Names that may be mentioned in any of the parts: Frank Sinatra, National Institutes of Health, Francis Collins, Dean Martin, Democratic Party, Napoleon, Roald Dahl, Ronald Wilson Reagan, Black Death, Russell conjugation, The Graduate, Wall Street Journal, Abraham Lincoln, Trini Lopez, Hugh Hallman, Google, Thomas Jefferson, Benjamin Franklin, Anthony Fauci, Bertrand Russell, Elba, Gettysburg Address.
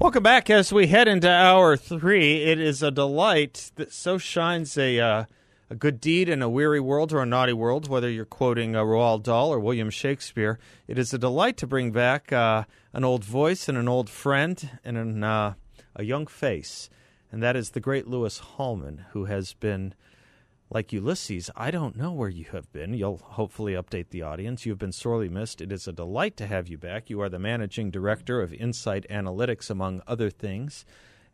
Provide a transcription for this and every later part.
Welcome back as we head into hour three. It is a delight that so shines a good deed in a weary world or a naughty world, whether you're quoting Roald Dahl or William Shakespeare. It is a delight to bring back an old voice and an old friend and a young face, and that is the great Louis Hallman, who has been, like Ulysses, I don't know where you have been. You'll hopefully update the audience. You've been sorely missed. It is a delight to have you back. You are the managing director of Incite Analytics, among other things,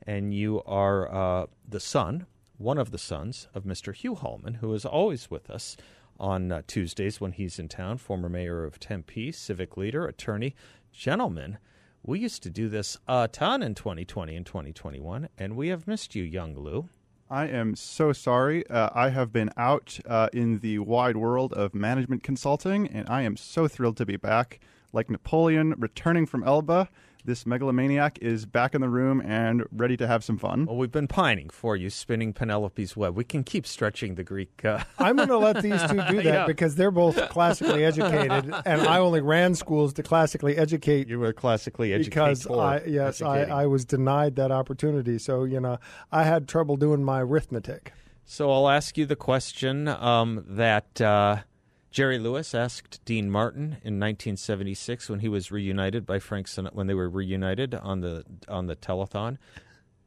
and you are the son, one of the sons, of Mr. Hugh Hallman, who is always with us on Tuesdays when he's in town, former mayor of Tempe, civic leader, attorney, gentleman. We used to do this a ton in 2020 and 2021, and we have missed you, young Lou. I am so sorry. I have been out in the wide world of management consulting, and I am so thrilled to be back. Like Napoleon returning from Elba, this megalomaniac is back in the room and ready to have some fun. Well, we've been pining for you, spinning Penelope's web. We can keep stretching the Greek. I'm going to let these two do that because they're both classically educated, and I only ran schools to classically educate. You were classically educated. Because, I was denied that opportunity. So, you know, I had trouble doing my arithmetic. So I'll ask you the question that... Jerry Lewis asked Dean Martin in 1976 when he was reunited by Frank Sinatra, when they were reunited on the telethon.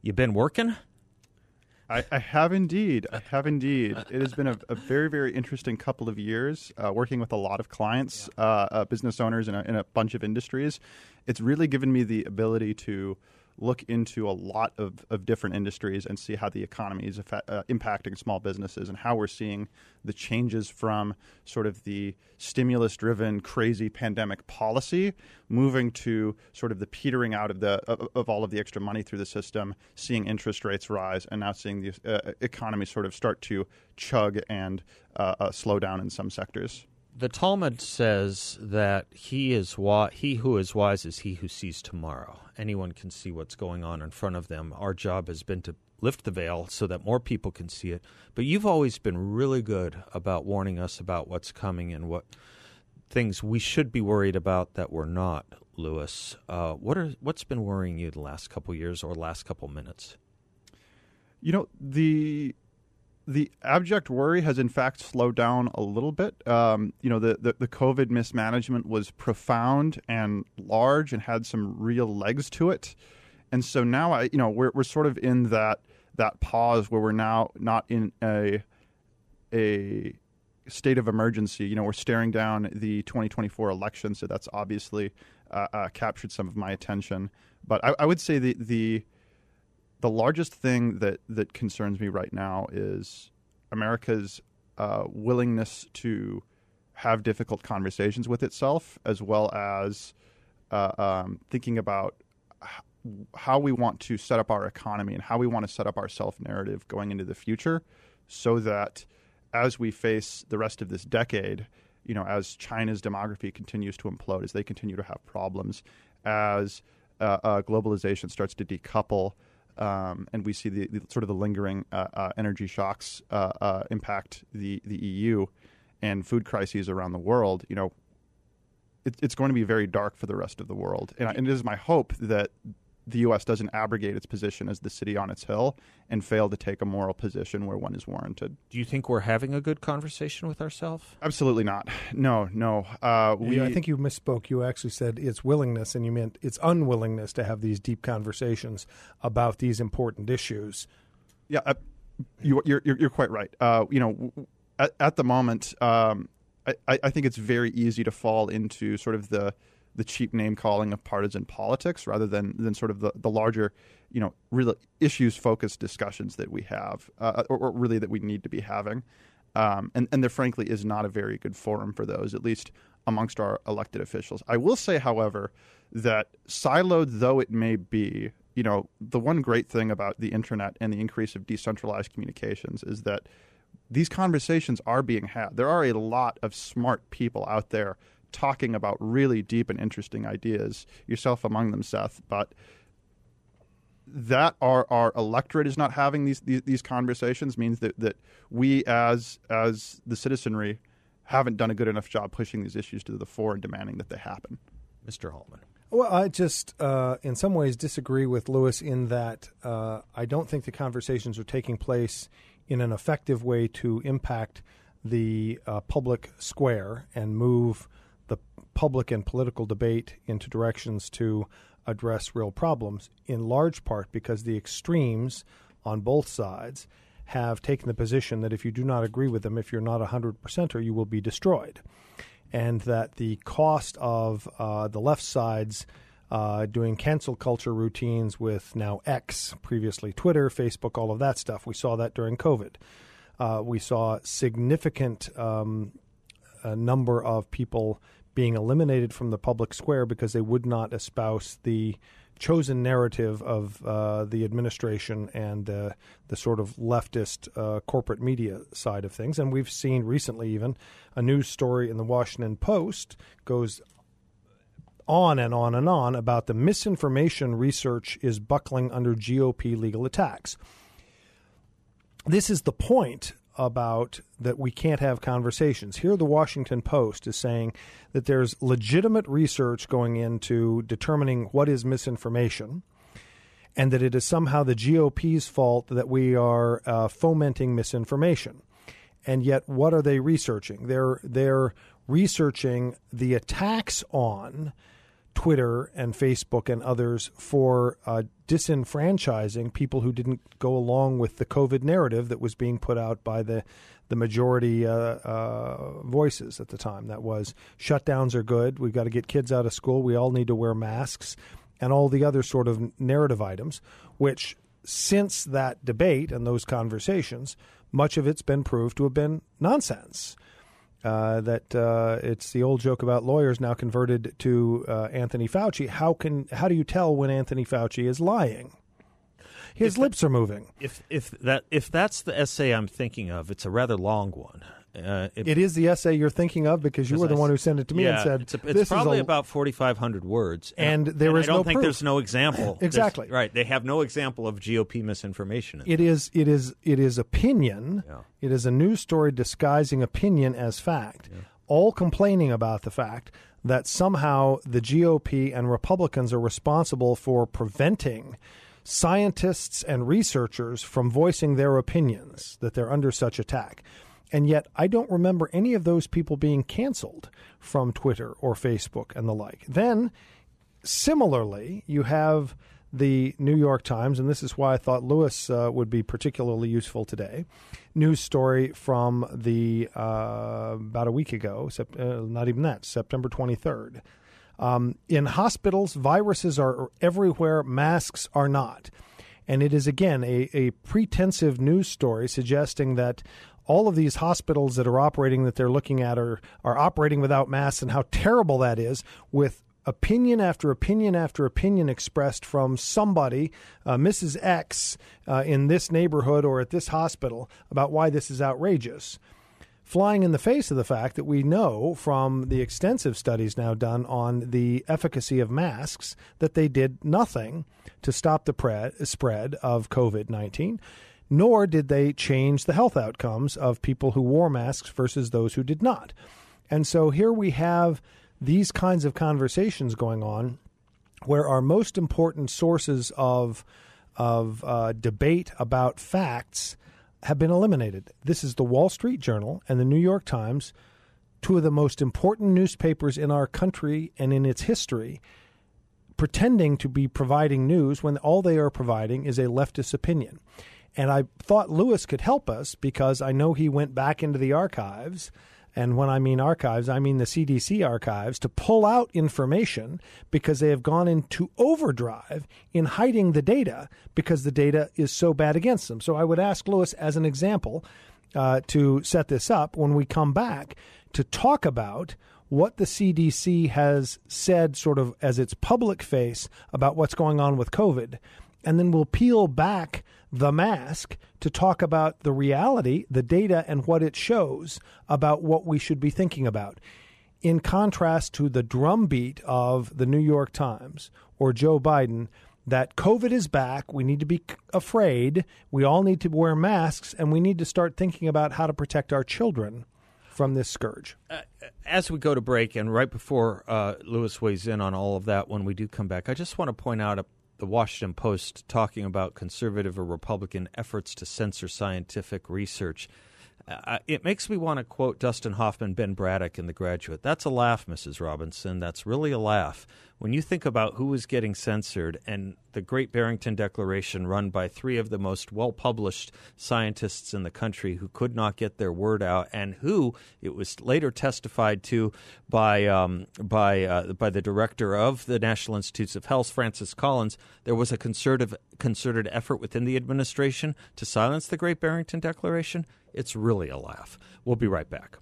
You been working? I have indeed. I have indeed. It has been a very, very interesting couple of years working with a lot of clients, business owners in a bunch of industries. It's really given me the ability to look into a lot of different industries and see how the economy is impacting small businesses and how we're seeing the changes from sort of the stimulus-driven, crazy pandemic policy moving to sort of the petering out of of all of the extra money through the system, seeing interest rates rise, and now seeing the economy sort of start to chug and slow down in some sectors. The Talmud says that he who is wise is he who sees tomorrow. Anyone can see what's going on in front of them. Our job has been to lift the veil so that more people can see it. But you've always been really good about warning us about what's coming and what things we should be worried about that we're not, Louis. What's been worrying you the last couple years or last couple minutes? You know, the abject worry has, in fact, slowed down a little bit. You know, the COVID mismanagement was profound and large and had some real legs to it. And so now, we're sort of in that pause where we're now not in a state of emergency. You know, we're staring down the 2024 election, so that's obviously captured some of my attention. But I would say the largest thing that concerns me right now is America's willingness to have difficult conversations with itself, as well as thinking about how we want to set up our economy and how we want to set up our self-narrative going into the future, so that as we face the rest of this decade, you know, as China's demography continues to implode, as they continue to have problems, as globalization starts to decouple, and we see the sort of the lingering energy shocks impact the EU and food crises around the world, you know, it's going to be very dark for the rest of the world. And it is my hope that the U.S. doesn't abrogate its position as the city on its hill and fail to take a moral position where one is warranted. Do you think we're having a good conversation with ourselves? Absolutely not. No. I think you misspoke. You actually said it's willingness, and you meant it's unwillingness to have these deep conversations about these important issues. Yeah, you're quite right. You know, at the moment, I think it's very easy to fall into sort of the cheap name-calling of partisan politics rather than sort of the larger, you know, real issues-focused discussions that we have or really that we need to be having. And there, frankly, is not a very good forum for those, at least amongst our elected officials. I will say, however, that siloed though it may be, you know, the one great thing about the internet and the increase of decentralized communications is that these conversations are being had. There are a lot of smart people out there talking about really deep and interesting ideas, yourself among them, Seth, but that our electorate is not having these conversations means that we as the citizenry haven't done a good enough job pushing these issues to the fore and demanding that they happen. Mr. Hallman. Well, I just, in some ways, disagree with Lewis in that I don't think the conversations are taking place in an effective way to impact the public square and move the public and political debate into directions to address real problems, in large part because the extremes on both sides have taken the position that if you do not agree with them, if you're not 100%er, you will be destroyed. And that the cost of the left side's doing cancel culture routines with now X, previously Twitter, Facebook, all of that stuff. We saw that during COVID. We saw significant a number of people being eliminated from the public square because they would not espouse the chosen narrative of the administration and the sort of leftist corporate media side of things. And we've seen recently even a news story in the Washington Post goes on and on and on about the misinformation research is buckling under GOP legal attacks. This is the point about that we can't have conversations. Here the Washington Post is saying that there's legitimate research going into determining what is misinformation and that it is somehow the GOP's fault that we are fomenting misinformation. And yet what are they researching? They're researching the attacks on Twitter and Facebook and others for disenfranchising people who didn't go along with the COVID narrative that was being put out by the majority voices at the time. That was shutdowns are good. We've got to get kids out of school. We all need to wear masks and all the other sort of narrative items, which since that debate and those conversations, much of it's been proved to have been nonsense. That it's the old joke about lawyers now converted to Anthony Fauci. How do you tell when Anthony Fauci is lying? His lips are moving. If that's the essay I'm thinking of, it's a rather long one. It is the essay you're thinking of because you were the one who sent it to me and said it's probably about 4,500 words. And there is no proof. I don't think there's no example. Exactly. Right. They have no example of GOP misinformation. It is opinion. Yeah. It is a news story disguising opinion as fact, yeah. All complaining about the fact that somehow the GOP and Republicans are responsible for preventing scientists and researchers from voicing their opinions, that they're under such attack. And yet I don't remember any of those people being canceled from Twitter or Facebook and the like. Then, similarly, you have the New York Times, and this is why I thought Lewis would be particularly useful today, news story from the about a week ago, not even that, September 23rd. In hospitals, viruses are everywhere, masks are not. And it is, again, a pretensive news story suggesting that all of these hospitals that are operating that they're looking at are operating without masks and how terrible that is, with opinion after opinion after opinion expressed from somebody, Mrs. X, in this neighborhood or at this hospital about why this is outrageous. Flying in the face of the fact that we know from the extensive studies now done on the efficacy of masks that they did nothing to stop the spread of COVID-19, nor did they change the health outcomes of people who wore masks versus those who did not. And so here we have these kinds of conversations going on where our most important sources of debate about facts have been eliminated. This is the Wall Street Journal and the New York Times, two of the most important newspapers in our country and in its history, pretending to be providing news when all they are providing is a leftist opinion. And I thought Lewis could help us because I know he went back into the archives, and when I mean archives, I mean the CDC archives, to pull out information because they have gone into overdrive in hiding the data because the data is so bad against them. So I would ask Lewis as an example to set this up when we come back to talk about what the CDC has said sort of as its public face about what's going on with COVID and then we'll peel back the mask to talk about the reality, the data, and what it shows about what we should be thinking about. In contrast to the drumbeat of the New York Times or Joe Biden, that COVID is back, we need to be afraid, we all need to wear masks, and we need to start thinking about how to protect our children from this scourge. As we go to break, and right before Lewis weighs in on all of that when we do come back, I just want to point out the Washington Post talking about conservative or Republican efforts to censor scientific research. It makes me want to quote Dustin Hoffman, Ben Braddock in The Graduate. That's a laugh, Mrs. Robinson. That's really a laugh. When you think about who is getting censored and the Great Barrington Declaration run by three of the most well-published scientists in the country who could not get their word out and who it was later testified to by the director of the National Institutes of Health, Francis Collins, there was a concerted effort within the administration to silence the Great Barrington Declaration. It's really a laugh. We'll be right back.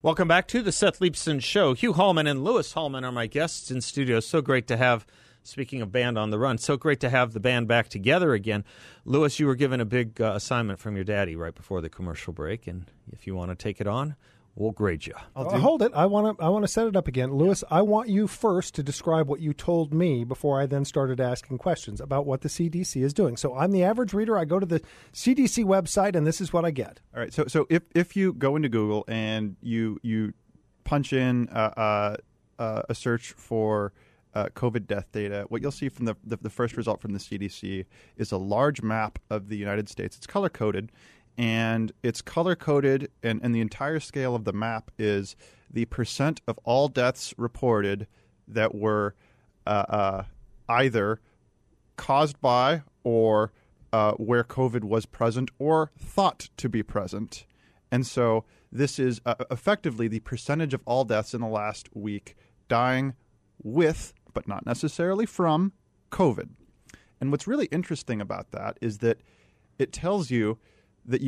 Welcome back to the Seth Leibson Show. Hugh Hallman and Louis Hallman are my guests in studio. So great to have, speaking of band on the run, so great to have the band back together again. Louis, you were given a big assignment from your daddy right before the commercial break, and if you want to take it on, we'll grade you. Hold it. I want to set it up again. Louis, yeah. I want you first to describe what you told me before I then started asking questions about what the CDC is doing. So I'm the average reader. I go to the CDC website, and this is what I get. All right. So if you go into Google and you punch in a search for COVID death data, what you'll see from the first result from the CDC is a large map of the United States. It's color-coded. And it's color-coded, and the entire scale of the map is the percent of all deaths reported that were either caused by or where COVID was present or thought to be present. And so this is effectively the percentage of all deaths in the last week dying with, but not necessarily from, COVID. And what's really interesting about that is that it tells you that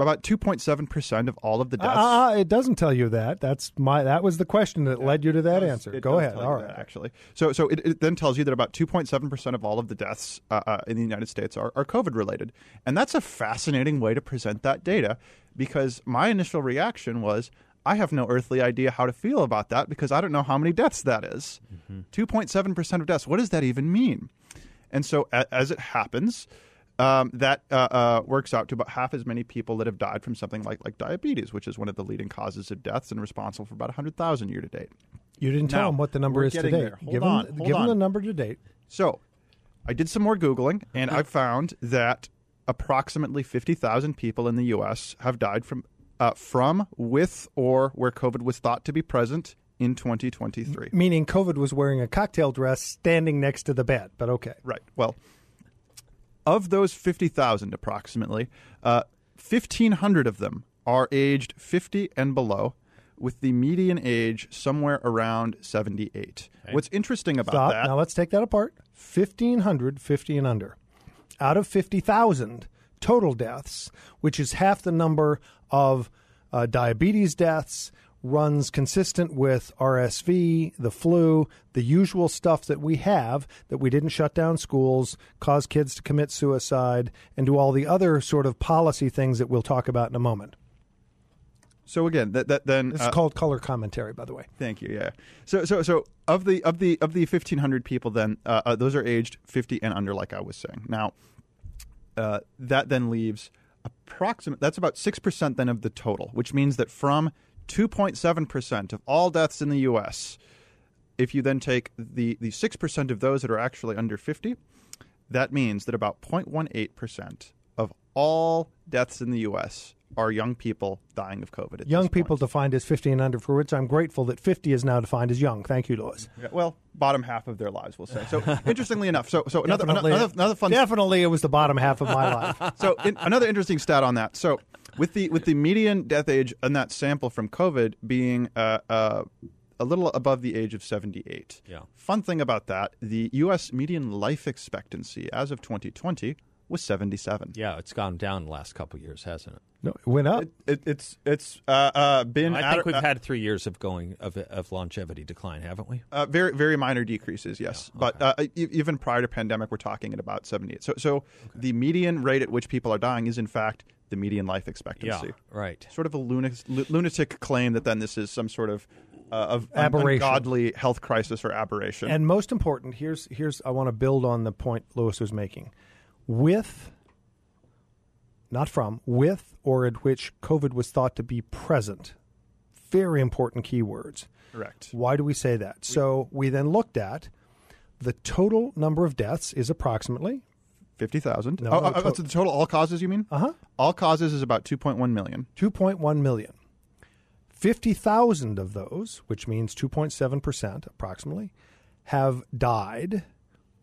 about 2.7% of all of the deaths. It doesn't tell you that. That was the question that led you to that answer. Go ahead. All right. Actually, so it then tells you that about 2.7% of all of the deaths in the United States are COVID related, and that's a fascinating way to present that data, because my initial reaction was, I have no earthly idea how to feel about that because I don't know how many deaths that is. 2.7% of deaths. What does that even mean? And so as it happens, that works out to about half as many people that have died from something like diabetes, which is one of the leading causes of deaths and responsible for about 100,000 year to date. You didn't tell them what the number is today. Give them the number to date. So I did some more Googling, and I found that approximately 50,000 people in the U.S. have died from, with, or where COVID was thought to be present in 2023. Meaning COVID was wearing a cocktail dress standing next to the bed, but okay. Right. Well, of those 50,000 approximately, 1,500 of them are aged 50 and below, with the median age somewhere around 78. Okay. What's interesting about that... Now let's take that apart. 1,500, 50 and under. Out of 50,000 total deaths, which is half the number of diabetes deaths, runs consistent with RSV, the flu, the usual stuff that we have, that we didn't shut down schools, cause kids to commit suicide, and do all the other sort of policy things that we'll talk about in a moment. So again, then it's called color commentary, by the way. Thank you. Yeah. So of the 1,500 people, then those are aged 50 and under, like I was saying. Now, that then leaves that's about 6% then of the total, which means that from 2.7% of all deaths in the U.S., if you then take the 6% of those that are actually under 50, that means that about 0.18% of all deaths in the U.S. are young people dying of COVID. Young people defined as 50 and under, for which I'm grateful that 50 is now defined as young. Thank you, Louis. Yeah, well, bottom half of their lives, we'll say. So interestingly enough, so another fun... Definitely it was the bottom half of my life. So another interesting stat on that. So with the median death age in that sample from COVID being a little above the age of 78. Yeah. Fun thing about that, the U.S. median life expectancy as of 2020 was 77. Yeah, it's gone down the last couple of years, hasn't it? No, it went up. It's been. I think we've had 3 years of longevity decline, haven't we? Very, very minor decreases, yes. Yeah, okay. But even prior to pandemic, we're talking at about 78. So okay. The median rate at which people are dying is in fact the median life expectancy. Yeah, right. Sort of a lunatic claim that then this is some sort of ungodly health crisis or aberration. And most important, here's I want to build on the point Lewis was making. With, not from, with or at which COVID was thought to be present. Very important keywords. Correct. Why do we say that? So we then looked at the total number of deaths is approximately 50,000. No, that's the total all causes, you mean? Uh-huh. All causes is about 2.1 million. 2.1 million. 50,000 of those, which means 2.7% approximately, have died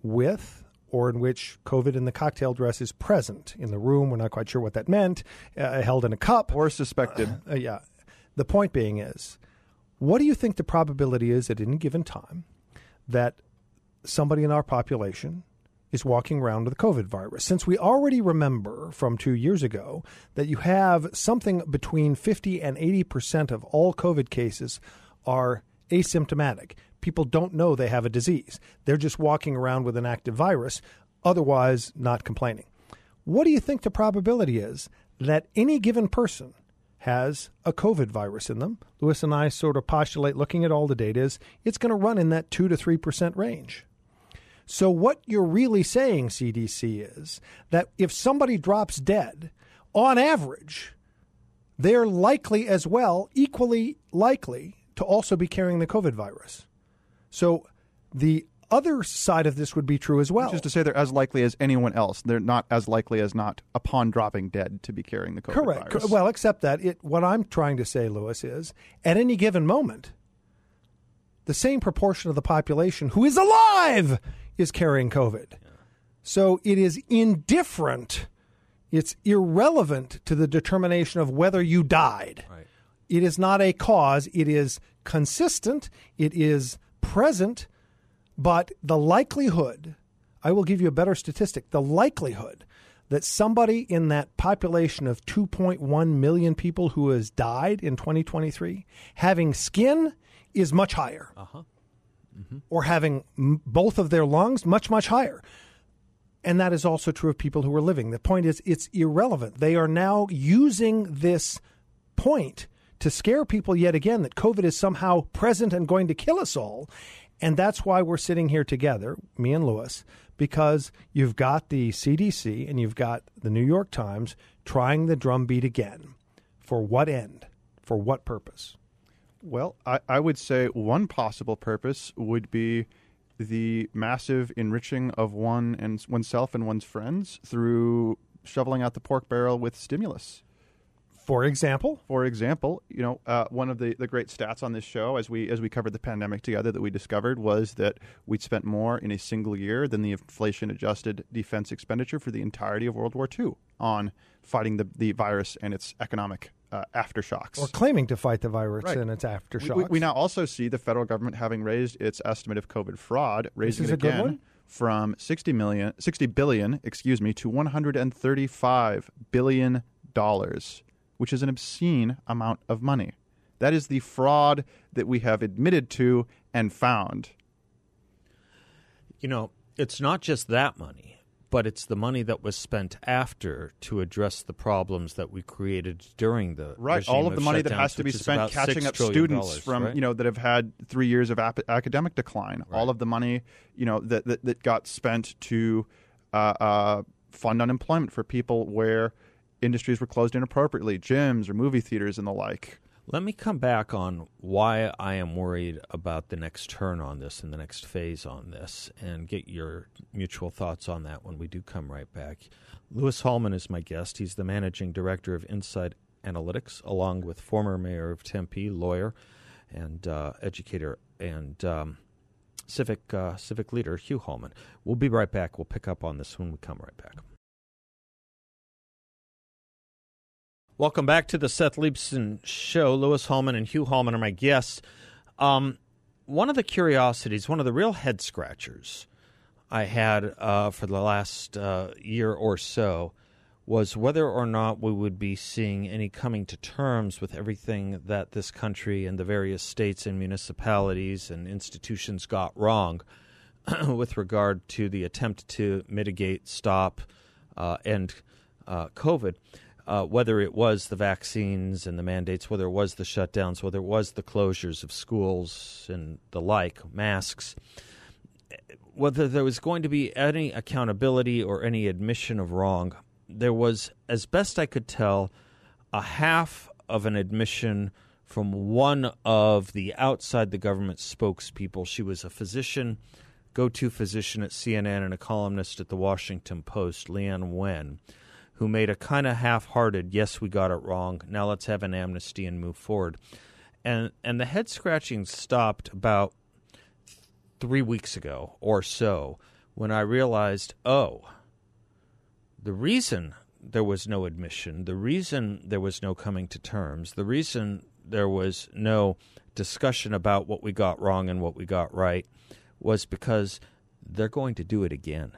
with or in which COVID in the cocktail dress is present in the room. We're not quite sure what that meant, held in a cup. Or suspected. Yeah. The point being is, what do you think the probability is at any given time that somebody in our population is walking around with the COVID virus? Since we already remember from 2 years ago that you have something between 50 and 80% of all COVID cases are asymptomatic. People don't know they have a disease. They're just walking around with an active virus, otherwise not complaining. What do you think the probability is that any given person has a COVID virus in them? Lewis and I sort of postulate, looking at all the data, is it's going to run in that 2 to 3% range. So what you're really saying, CDC, is that if somebody drops dead, on average, they're likely as well, equally likely, to also be carrying the COVID virus. So the other side of this would be true as well. Which is to say they're as likely as anyone else. They're not as likely as not upon dropping dead to be carrying the COVID virus. Correct. Well, except that what I'm trying to say, Lewis, is at any given moment, the same proportion of the population who is alive is carrying COVID. Yeah. So it is indifferent. It's irrelevant to the determination of whether you died. Right. It is not a cause. It is consistent. It is present, but the likelihood, I will give you a better statistic, the likelihood that somebody in that population of 2.1 million people who has died in 2023 having skin is much higher. Uh-huh. Mm-hmm. Or having both of their lungs much, much higher. And that is also true of people who are living. The point is it's irrelevant. They are now using this point to scare people yet again that COVID is somehow present and going to kill us all. And that's why we're sitting here together, me and Lewis, because you've got the CDC and you've got the New York Times trying the drumbeat again. For what end? For what purpose? Well, I would say one possible purpose would be the massive enriching of oneself and one's friends through shoveling out the pork barrel with stimulus. For example, you know, one of the great stats on this show as we covered the pandemic together that we discovered was that we'd spent more in a single year than the inflation-adjusted defense expenditure for the entirety of World War II on fighting the virus and its economic aftershocks. Or claiming to fight the virus and its aftershocks. We now also see the federal government having raised its estimate of COVID fraud, raising it again from $60 billion, to $135 billion. Which is an obscene amount of money. That is the fraud that we have admitted to and found. You know, it's not just that money, but it's the money that was spent after to address the problems that we created during the regime. All of the money that has to be spent catching up students from you know that have had 3 years of academic decline. Right. All of the money you know that got spent to fund unemployment for people where industries were closed inappropriately, gyms or movie theaters and the like. Let me come back on why I am worried about the next turn on this and the next phase on this and get your mutual thoughts on that when we do come right back. Louis Hallman is my guest. He's the managing director of Incite Analytics, along with former mayor of Tempe, lawyer and educator and civic leader Hugh Hallman. We'll be right back. We'll pick up on this when we come right back. Welcome back to the Seth Leibson Show. Louis Hallman and Hugh Hallman are my guests. One of the curiosities, one of the real head-scratchers I had for the last year or so was whether or not we would be seeing any coming to terms with everything that this country and the various states and municipalities and institutions got wrong with regard to the attempt to mitigate, stop, end COVID, whether it was the vaccines and the mandates, whether it was the shutdowns, whether it was the closures of schools and the like, masks, whether there was going to be any accountability or any admission of wrong. There was, as best I could tell, a half of an admission from one of the outside the government spokespeople. She was a physician, go-to physician at CNN and a columnist at the Washington Post, Leanne Wen, who made a kind of half-hearted, yes, we got it wrong, now let's have an amnesty and move forward. And the head-scratching stopped about 3 weeks ago or so when I realized, oh, the reason there was no admission, the reason there was no coming to terms, the reason there was no discussion about what we got wrong and what we got right was because they're going to do it again.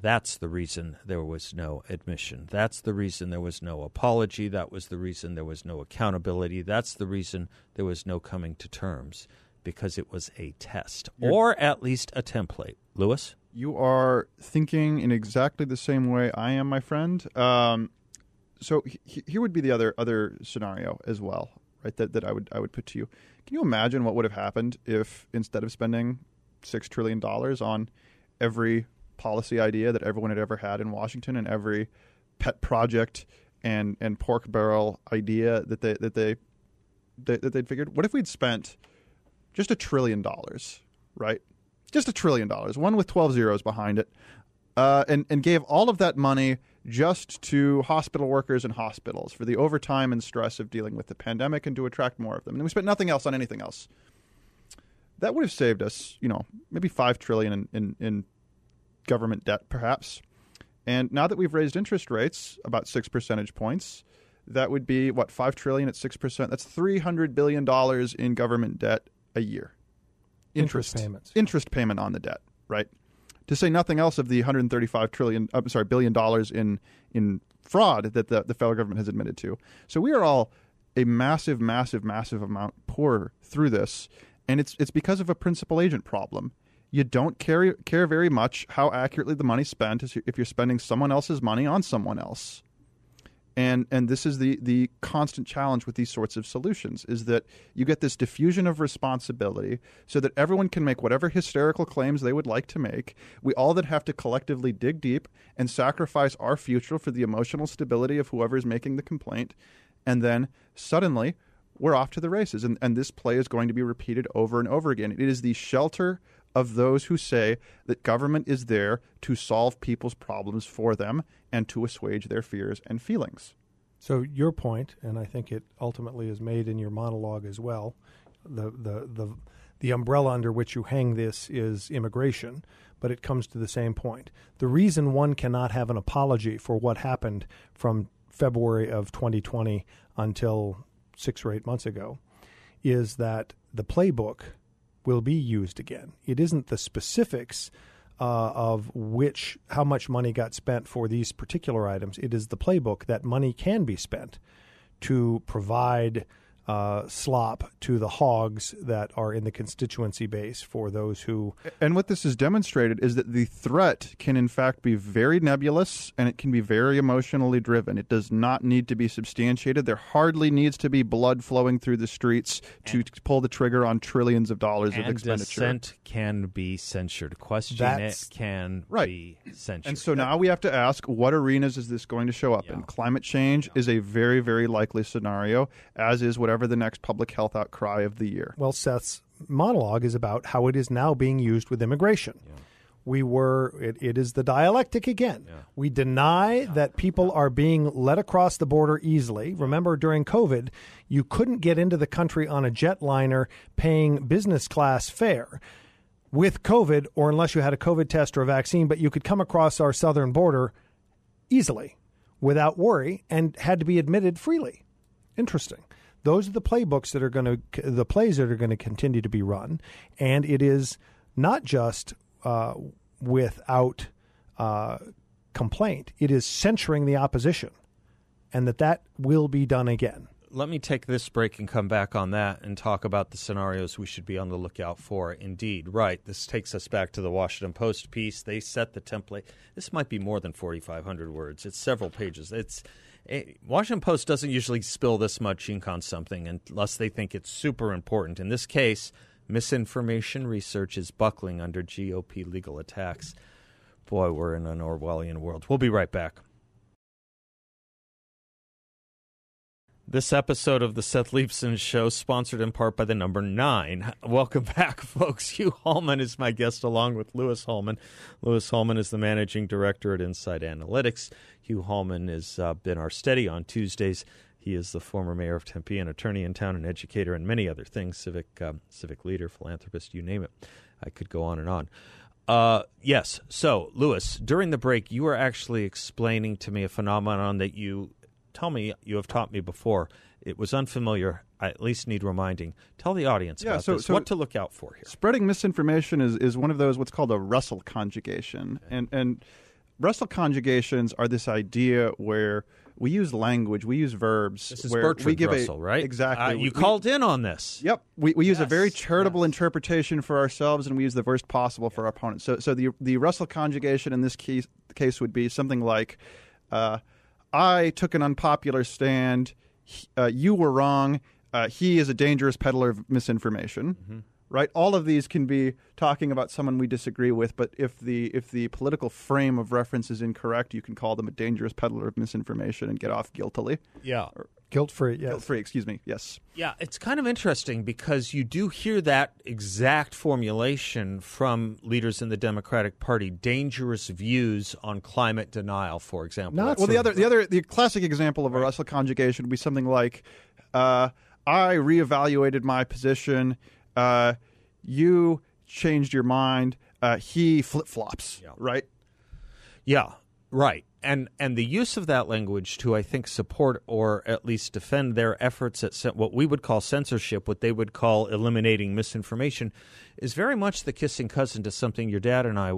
That's the reason there was no admission. That's the reason there was no apology. That was the reason there was no accountability. That's the reason there was no coming to terms, because it was a test, or at least a template. Louis? You are thinking in exactly the same way I am, my friend. So here would be the other scenario as well, right? That I would put to you. Can you imagine what would have happened if instead of spending $6 trillion on every policy idea that everyone had ever had in Washington and every pet project and pork barrel idea that they'd figured, what if we'd spent just $1 trillion, right? Just $1 trillion, one with 12 zeros behind it, and gave all of that money just to hospital workers and hospitals for the overtime and stress of dealing with the pandemic and to attract more of them. And we spent nothing else on anything else. That would have saved us, maybe $5 trillion in government debt, perhaps. And now that we've raised interest rates about 6 percentage points, that would be, what, $5 trillion at 6%? That's $300 billion in government debt a year. Interest payment on the debt, right? To say nothing else of the $135 billion in fraud that the federal government has admitted to. So we are all a massive, massive, massive amount poorer through this, and it's because of a principal agent problem. You don't care very much how accurately the money's spent if you're spending someone else's money on someone else. And this is the constant challenge with these sorts of solutions, is that you get this diffusion of responsibility so that everyone can make whatever hysterical claims they would like to make. We all then have to collectively dig deep and sacrifice our future for the emotional stability of whoever is making the complaint. And then suddenly we're off to the races. And this play is going to be repeated over and over again. It is the shelter of those who say that government is there to solve people's problems for them and to assuage their fears and feelings. So your point, and I think it ultimately is made in your monologue as well, the umbrella under which you hang this is immigration, but it comes to the same point. The reason one cannot have an apology for what happened from February of 2020 until 6 or 8 months ago is that the playbook will be used again. It isn't the specifics of how much money got spent for these particular items. It is the playbook that money can be spent to provide slop to the hogs that are in the constituency base for those who... And what this has demonstrated is that the threat can in fact be very nebulous and it can be very emotionally driven. It does not need to be substantiated. There hardly needs to be blood flowing through the streets to pull the trigger on trillions of dollars of expenditure. Dissent can be censured. It can be censured. And so now we have to ask, what arenas is this going to show up in? Climate change is a very, very likely scenario, as is whatever the next public health outcry of the year. Well, Seth's monologue is about how it is now being used with immigration. Yeah. It is the dialectic again. Yeah. We deny that people are being let across the border easily. Remember, during COVID, you couldn't get into the country on a jetliner paying business class fare with COVID, or unless you had a COVID test or a vaccine, but you could come across our southern border easily without worry and had to be admitted freely. Interesting. Those are the playbooks that are going to, the plays that are going to continue to be run. And it is not just without complaint. It is censuring the opposition, and that will be done again. Let me take this break and come back on that and talk about the scenarios we should be on the lookout for. Indeed, right. This takes us back to the Washington Post piece. They set the template. This might be more than 4,500 words. It's several pages. Washington Post doesn't usually spill this much ink on something unless they think it's super important. In this case, misinformation research is buckling under GOP legal attacks. Boy, we're in an Orwellian world. We'll be right back. This episode of the Seth Leibson Show, sponsored in part by the number 9. Welcome back, folks. Hugh Hallman is my guest, along with Louis Hallman. Louis Hallman is the managing director at Incite Analytics. Hugh Hallman has been our steady on Tuesdays. He is the former mayor of Tempe, an attorney in town, an educator, and many other things, civic leader, philanthropist, you name it. I could go on and on. Yes. So, Louis, during the break, you were actually explaining to me a phenomenon that you have taught me before. It was unfamiliar. I at least need reminding. Tell the audience about this. What to look out for here. Spreading misinformation is one of those what's called a Russell conjugation. Okay. And Russell conjugations are this idea where we use language, we use verbs. This is where Bertrand we give Russell, right? Exactly. You called in on this. Yep. We use a very charitable interpretation for ourselves, and we use the worst possible for our opponents. So the Russell conjugation in this case would be something like, I took an unpopular stand. You were wrong. He is a dangerous peddler of misinformation, mm-hmm. right? All of these can be talking about someone we disagree with, but if the political frame of reference is incorrect, you can call them a dangerous peddler of misinformation and get off guiltily. Yeah. Guilt-free, yes. Guilt-free, excuse me, yes. Yeah, it's kind of interesting because you do hear that exact formulation from leaders in the Democratic Party, dangerous views on climate denial, for example. The classic example of a Russell conjugation would be something like, I reevaluated my position, you changed your mind, he flip-flops, right? Yeah, right. And the use of that language to, I think, support or at least defend their efforts at what we would call censorship, what they would call eliminating misinformation, is very much the kissing cousin to something your dad and I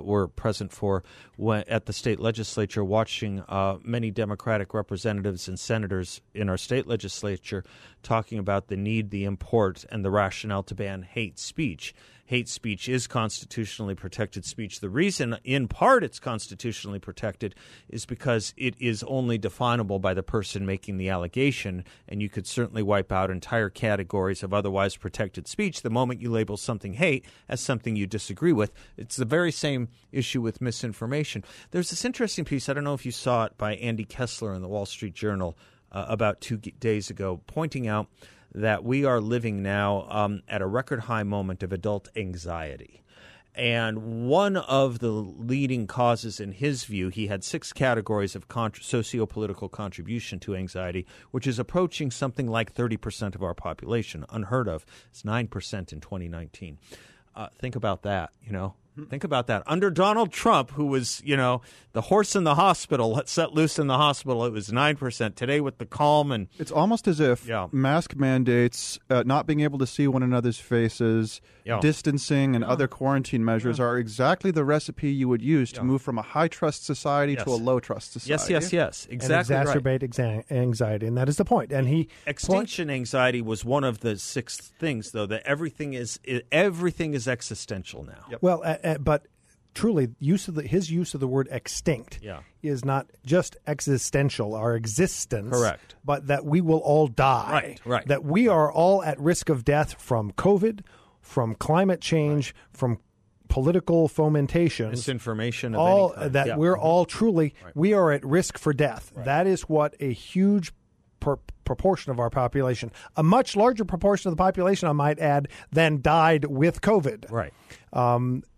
were present for at the state legislature, watching many Democratic representatives and senators in our state legislature talking about the need, the import, and the rationale to ban hate speech. Hate speech is constitutionally protected speech. The reason, in part, it's constitutionally protected is because it is only definable by the person making the allegation, and you could certainly wipe out entire categories of otherwise protected speech the moment you label something hate as something you disagree with. It's the very same issue with misinformation. There's this interesting piece, I don't know if you saw it, by Andy Kessler in the Wall Street Journal about 2 days ago, pointing out that we are living now at a record high moment of adult anxiety. And one of the leading causes, in his view, he had 6 categories of socio-political contribution to anxiety, which is approaching something like 30% of our population, unheard of. It's 9% in 2019. Think about that, you know. Think about that. Under Donald Trump, who was, you know, the horse in the hospital, set loose in the hospital, it was 9%. Today with the calm and... It's almost as if mask mandates, not being able to see one another's faces, distancing and other quarantine measures are exactly the recipe you would use to move from a high-trust society to a low-trust society. Yes. Exactly right. And exacerbate anxiety, and that is the point. And Extinction anxiety was one of the 6 things, though, that everything is existential now. Yep. Well, but truly, his use of the word extinct is not just existential, our existence, correct, but that we will all die, right. That we are all at risk of death from COVID, from climate change, from political fomentation, misinformation, all of any kind. That we're all truly we are at risk for death. Right. That is what a huge proportion of our population, a much larger proportion of the population, I might add, than died with COVID,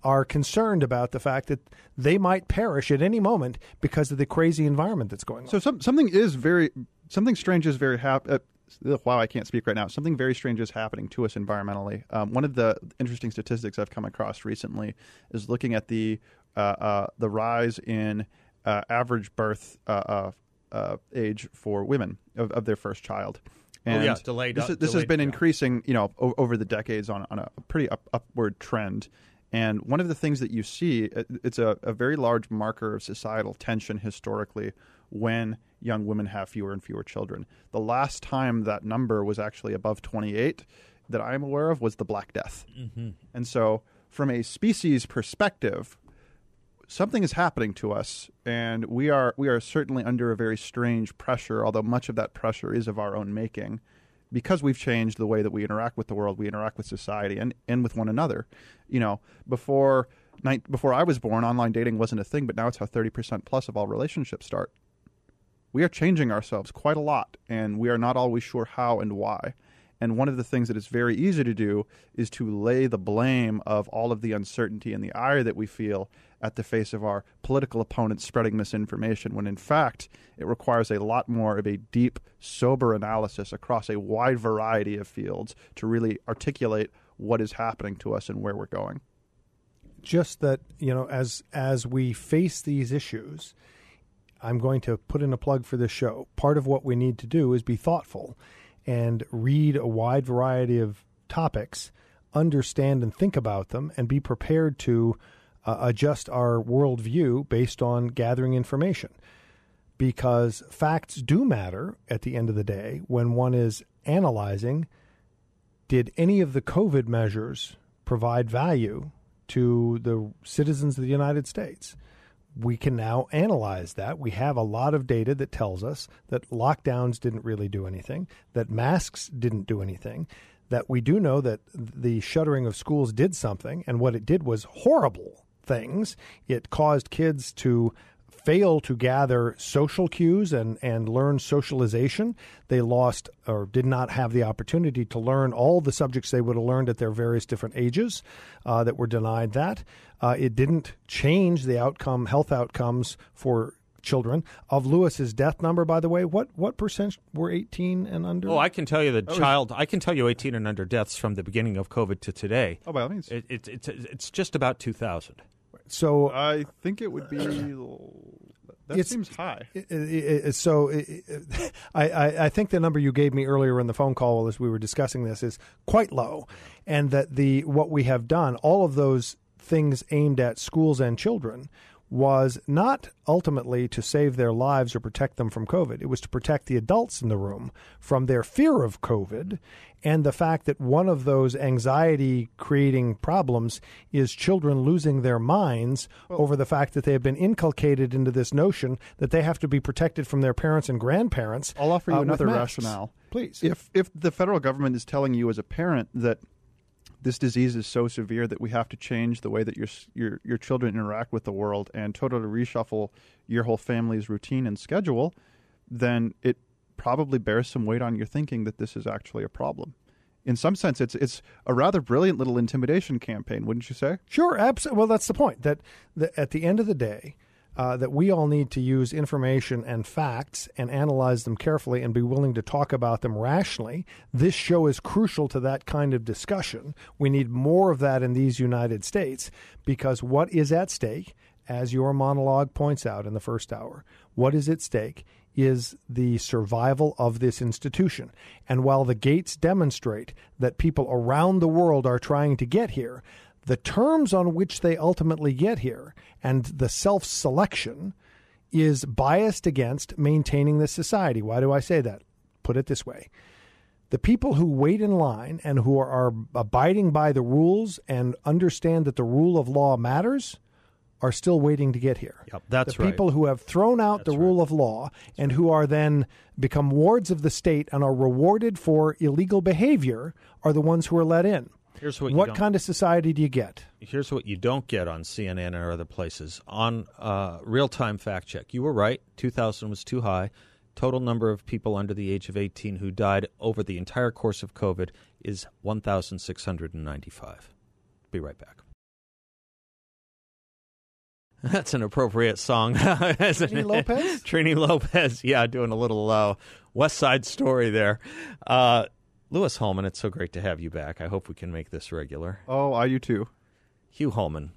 are concerned about the fact that they might perish at any moment because of the crazy environment that's going on. So Something very strange is happening to us environmentally. One of the interesting statistics I've come across recently is looking at the rise in average birth age for women of their first child, and delayed. This has been increasing, over the decades on a pretty upward trend, And one of the things that you see, it's a very large marker of societal tension historically when young women have fewer and fewer children. The last time that number was actually above 28 that I'm aware of was the Black Death. Mm-hmm. And so from a species perspective, something is happening to us, and we are certainly under a very strange pressure, although much of that pressure is of our own making. Because we've changed the way that we interact with the world, we interact with society and with one another. You know, before I was born, online dating wasn't a thing, but now it's how 30% plus of all relationships start. We are changing ourselves quite a lot, and we are not always sure how and why. And one of the things that is very easy to do is to lay the blame of all of the uncertainty and the ire that we feel at the face of our political opponents spreading misinformation, when in fact it requires a lot more of a deep, sober analysis across a wide variety of fields to really articulate what is happening to us and where we're going. Just that, you know, as we face these issues, I'm going to put in a plug for this show. Part of what we need to do is be thoughtful and read a wide variety of topics, understand and think about them, and be prepared to adjust our worldview based on gathering information. Because facts do matter at the end of the day when one is analyzing, did any of the COVID measures provide value to the citizens of the United States? We can now analyze that. We have a lot of data that tells us that lockdowns didn't really do anything, that masks didn't do anything, that we do know that the shuttering of schools did something, and what it did was horrible things. It caused kids to fail to gather social cues and learn socialization. They lost or did not have the opportunity to learn all the subjects they would have learned at their various different ages that were denied that. It didn't change the health outcomes for children. Of Lewis's death number, by the way, what percent were 18 and under? Oh, I can tell you I can tell you 18 and under deaths from the beginning of COVID to today. Oh, by all means. It's just about 2,000. So I think it would be that seems high. I think the number you gave me earlier in the phone call as we were discussing this is quite low, and that what we have done, all of those things aimed at schools and children, was not ultimately to save their lives or protect them from COVID. It was to protect the adults in the room from their fear of COVID and the fact that one of those anxiety-creating problems is children losing their minds over the fact that they have been inculcated into this notion that they have to be protected from their parents and grandparents. I'll offer you another rationale. Please. If the federal government is telling you as a parent that this disease is so severe that we have to change the way that your children interact with the world and totally reshuffle your whole family's routine and schedule, then it probably bears some weight on your thinking that this is actually a problem. In some sense, it's a rather brilliant little intimidation campaign, wouldn't you say? Sure, absolutely. Well, that's the point, that at the end of the day, that we all need to use information and facts and analyze them carefully and be willing to talk about them rationally. This show is crucial to that kind of discussion. We need more of that in these United States, because what is at stake, as your monologue points out in the first hour, what is at stake is the survival of this institution. And while the gates demonstrate that people around the world are trying to get here, the terms on which they ultimately get here and the self-selection is biased against maintaining this society. Why do I say that? Put it this way. The people who wait in line and who are abiding by the rules and understand that the rule of law matters are still waiting to get here. Yep, that's right. The people who have thrown out the rule of law and who are then become wards of the state and are rewarded for illegal behavior are the ones who are let in. Here's what kind of society do you get? Here's what you don't get on CNN or other places. On real-time fact check, you were right. 2,000 was too high. Total number of people under the age of 18 who died over the entire course of COVID is 1,695. Be right back. That's an appropriate song, isn't it? Trini Lopez? Trini Lopez, yeah, doing a little West Side Story there. Louis Hallman, it's so great to have you back. I hope we can make this regular. Oh, I do too. Hugh Hallman,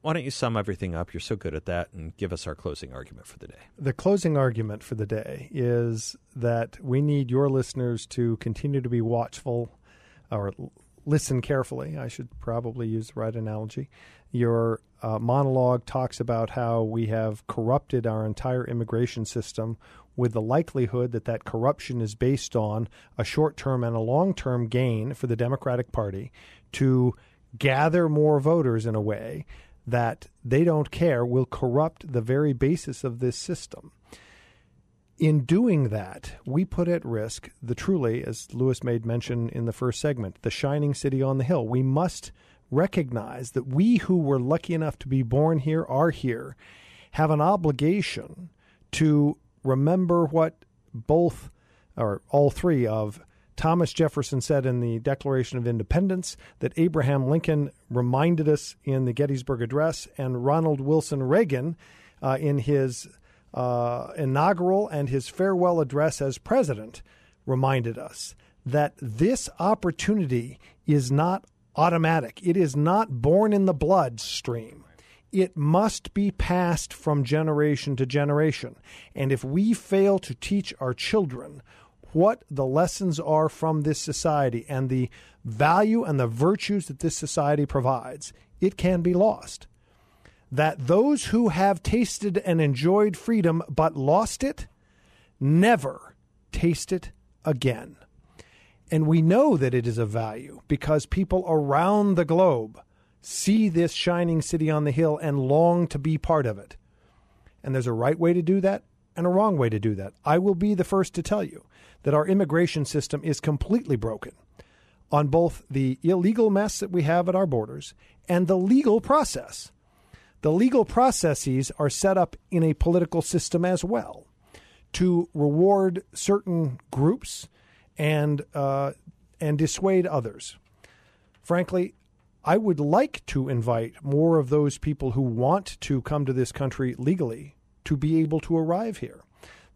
why don't you sum everything up? You're so good at that, and give us our closing argument for the day. The closing argument for the day is that we need your listeners to continue to be watchful or listen carefully. I should probably use the right analogy. Your monologue talks about how we have corrupted our entire immigration system with the likelihood that that corruption is based on a short-term and a long-term gain for the Democratic Party to gather more voters in a way that they don't care will corrupt the very basis of this system. In doing that, we put at risk the truly, as Lewis made mention in the first segment, the shining city on the hill. We must recognize that we who were lucky enough to be born here, are here, have an obligation to remember what both or all three of Thomas Jefferson said in the Declaration of Independence, that Abraham Lincoln reminded us in the Gettysburg Address, and Ronald Wilson Reagan in his inaugural and his farewell address as president reminded us that this opportunity is not automatic. It is not born in the bloodstream. It must be passed from generation to generation. And if we fail to teach our children what the lessons are from this society and the value and the virtues that this society provides, it can be lost. That those who have tasted and enjoyed freedom but lost it, never taste it again. And we know that it is of value because people around the globe see this shining city on the hill and long to be part of it. And there's a right way to do that and a wrong way to do that. I will be the first to tell you that our immigration system is completely broken on both the illegal mess that we have at our borders and the legal process. The legal processes are set up in a political system as well to reward certain groups and dissuade others. Frankly, I would like to invite more of those people who want to come to this country legally to be able to arrive here.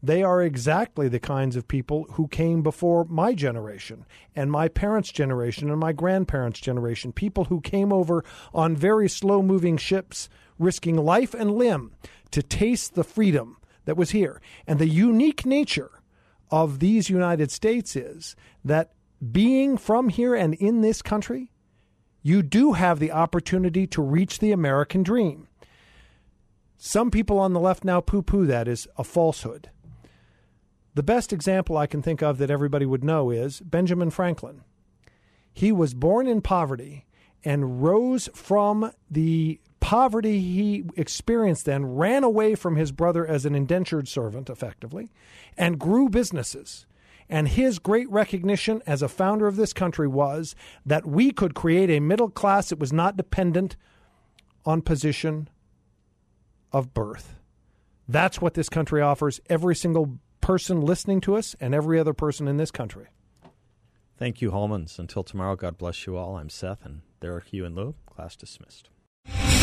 They are exactly the kinds of people who came before my generation and my parents' generation and my grandparents' generation, people who came over on very slow-moving ships, risking life and limb to taste the freedom that was here. And the unique nature of these United States is that being from here and in this country, you do have the opportunity to reach the American dream. Some people on the left now poo-poo that as a falsehood. The best example I can think of that everybody would know is Benjamin Franklin. He was born in poverty and rose from the poverty he experienced then, ran away from his brother as an indentured servant, effectively, and grew businesses. And his great recognition as a founder of this country was that we could create a middle class that was not dependent on position of birth. That's what this country offers every single person listening to us and every other person in this country. Thank you, Hallmans. Until tomorrow, God bless you all. I'm Seth, and there are Hugh and Lou. Class dismissed.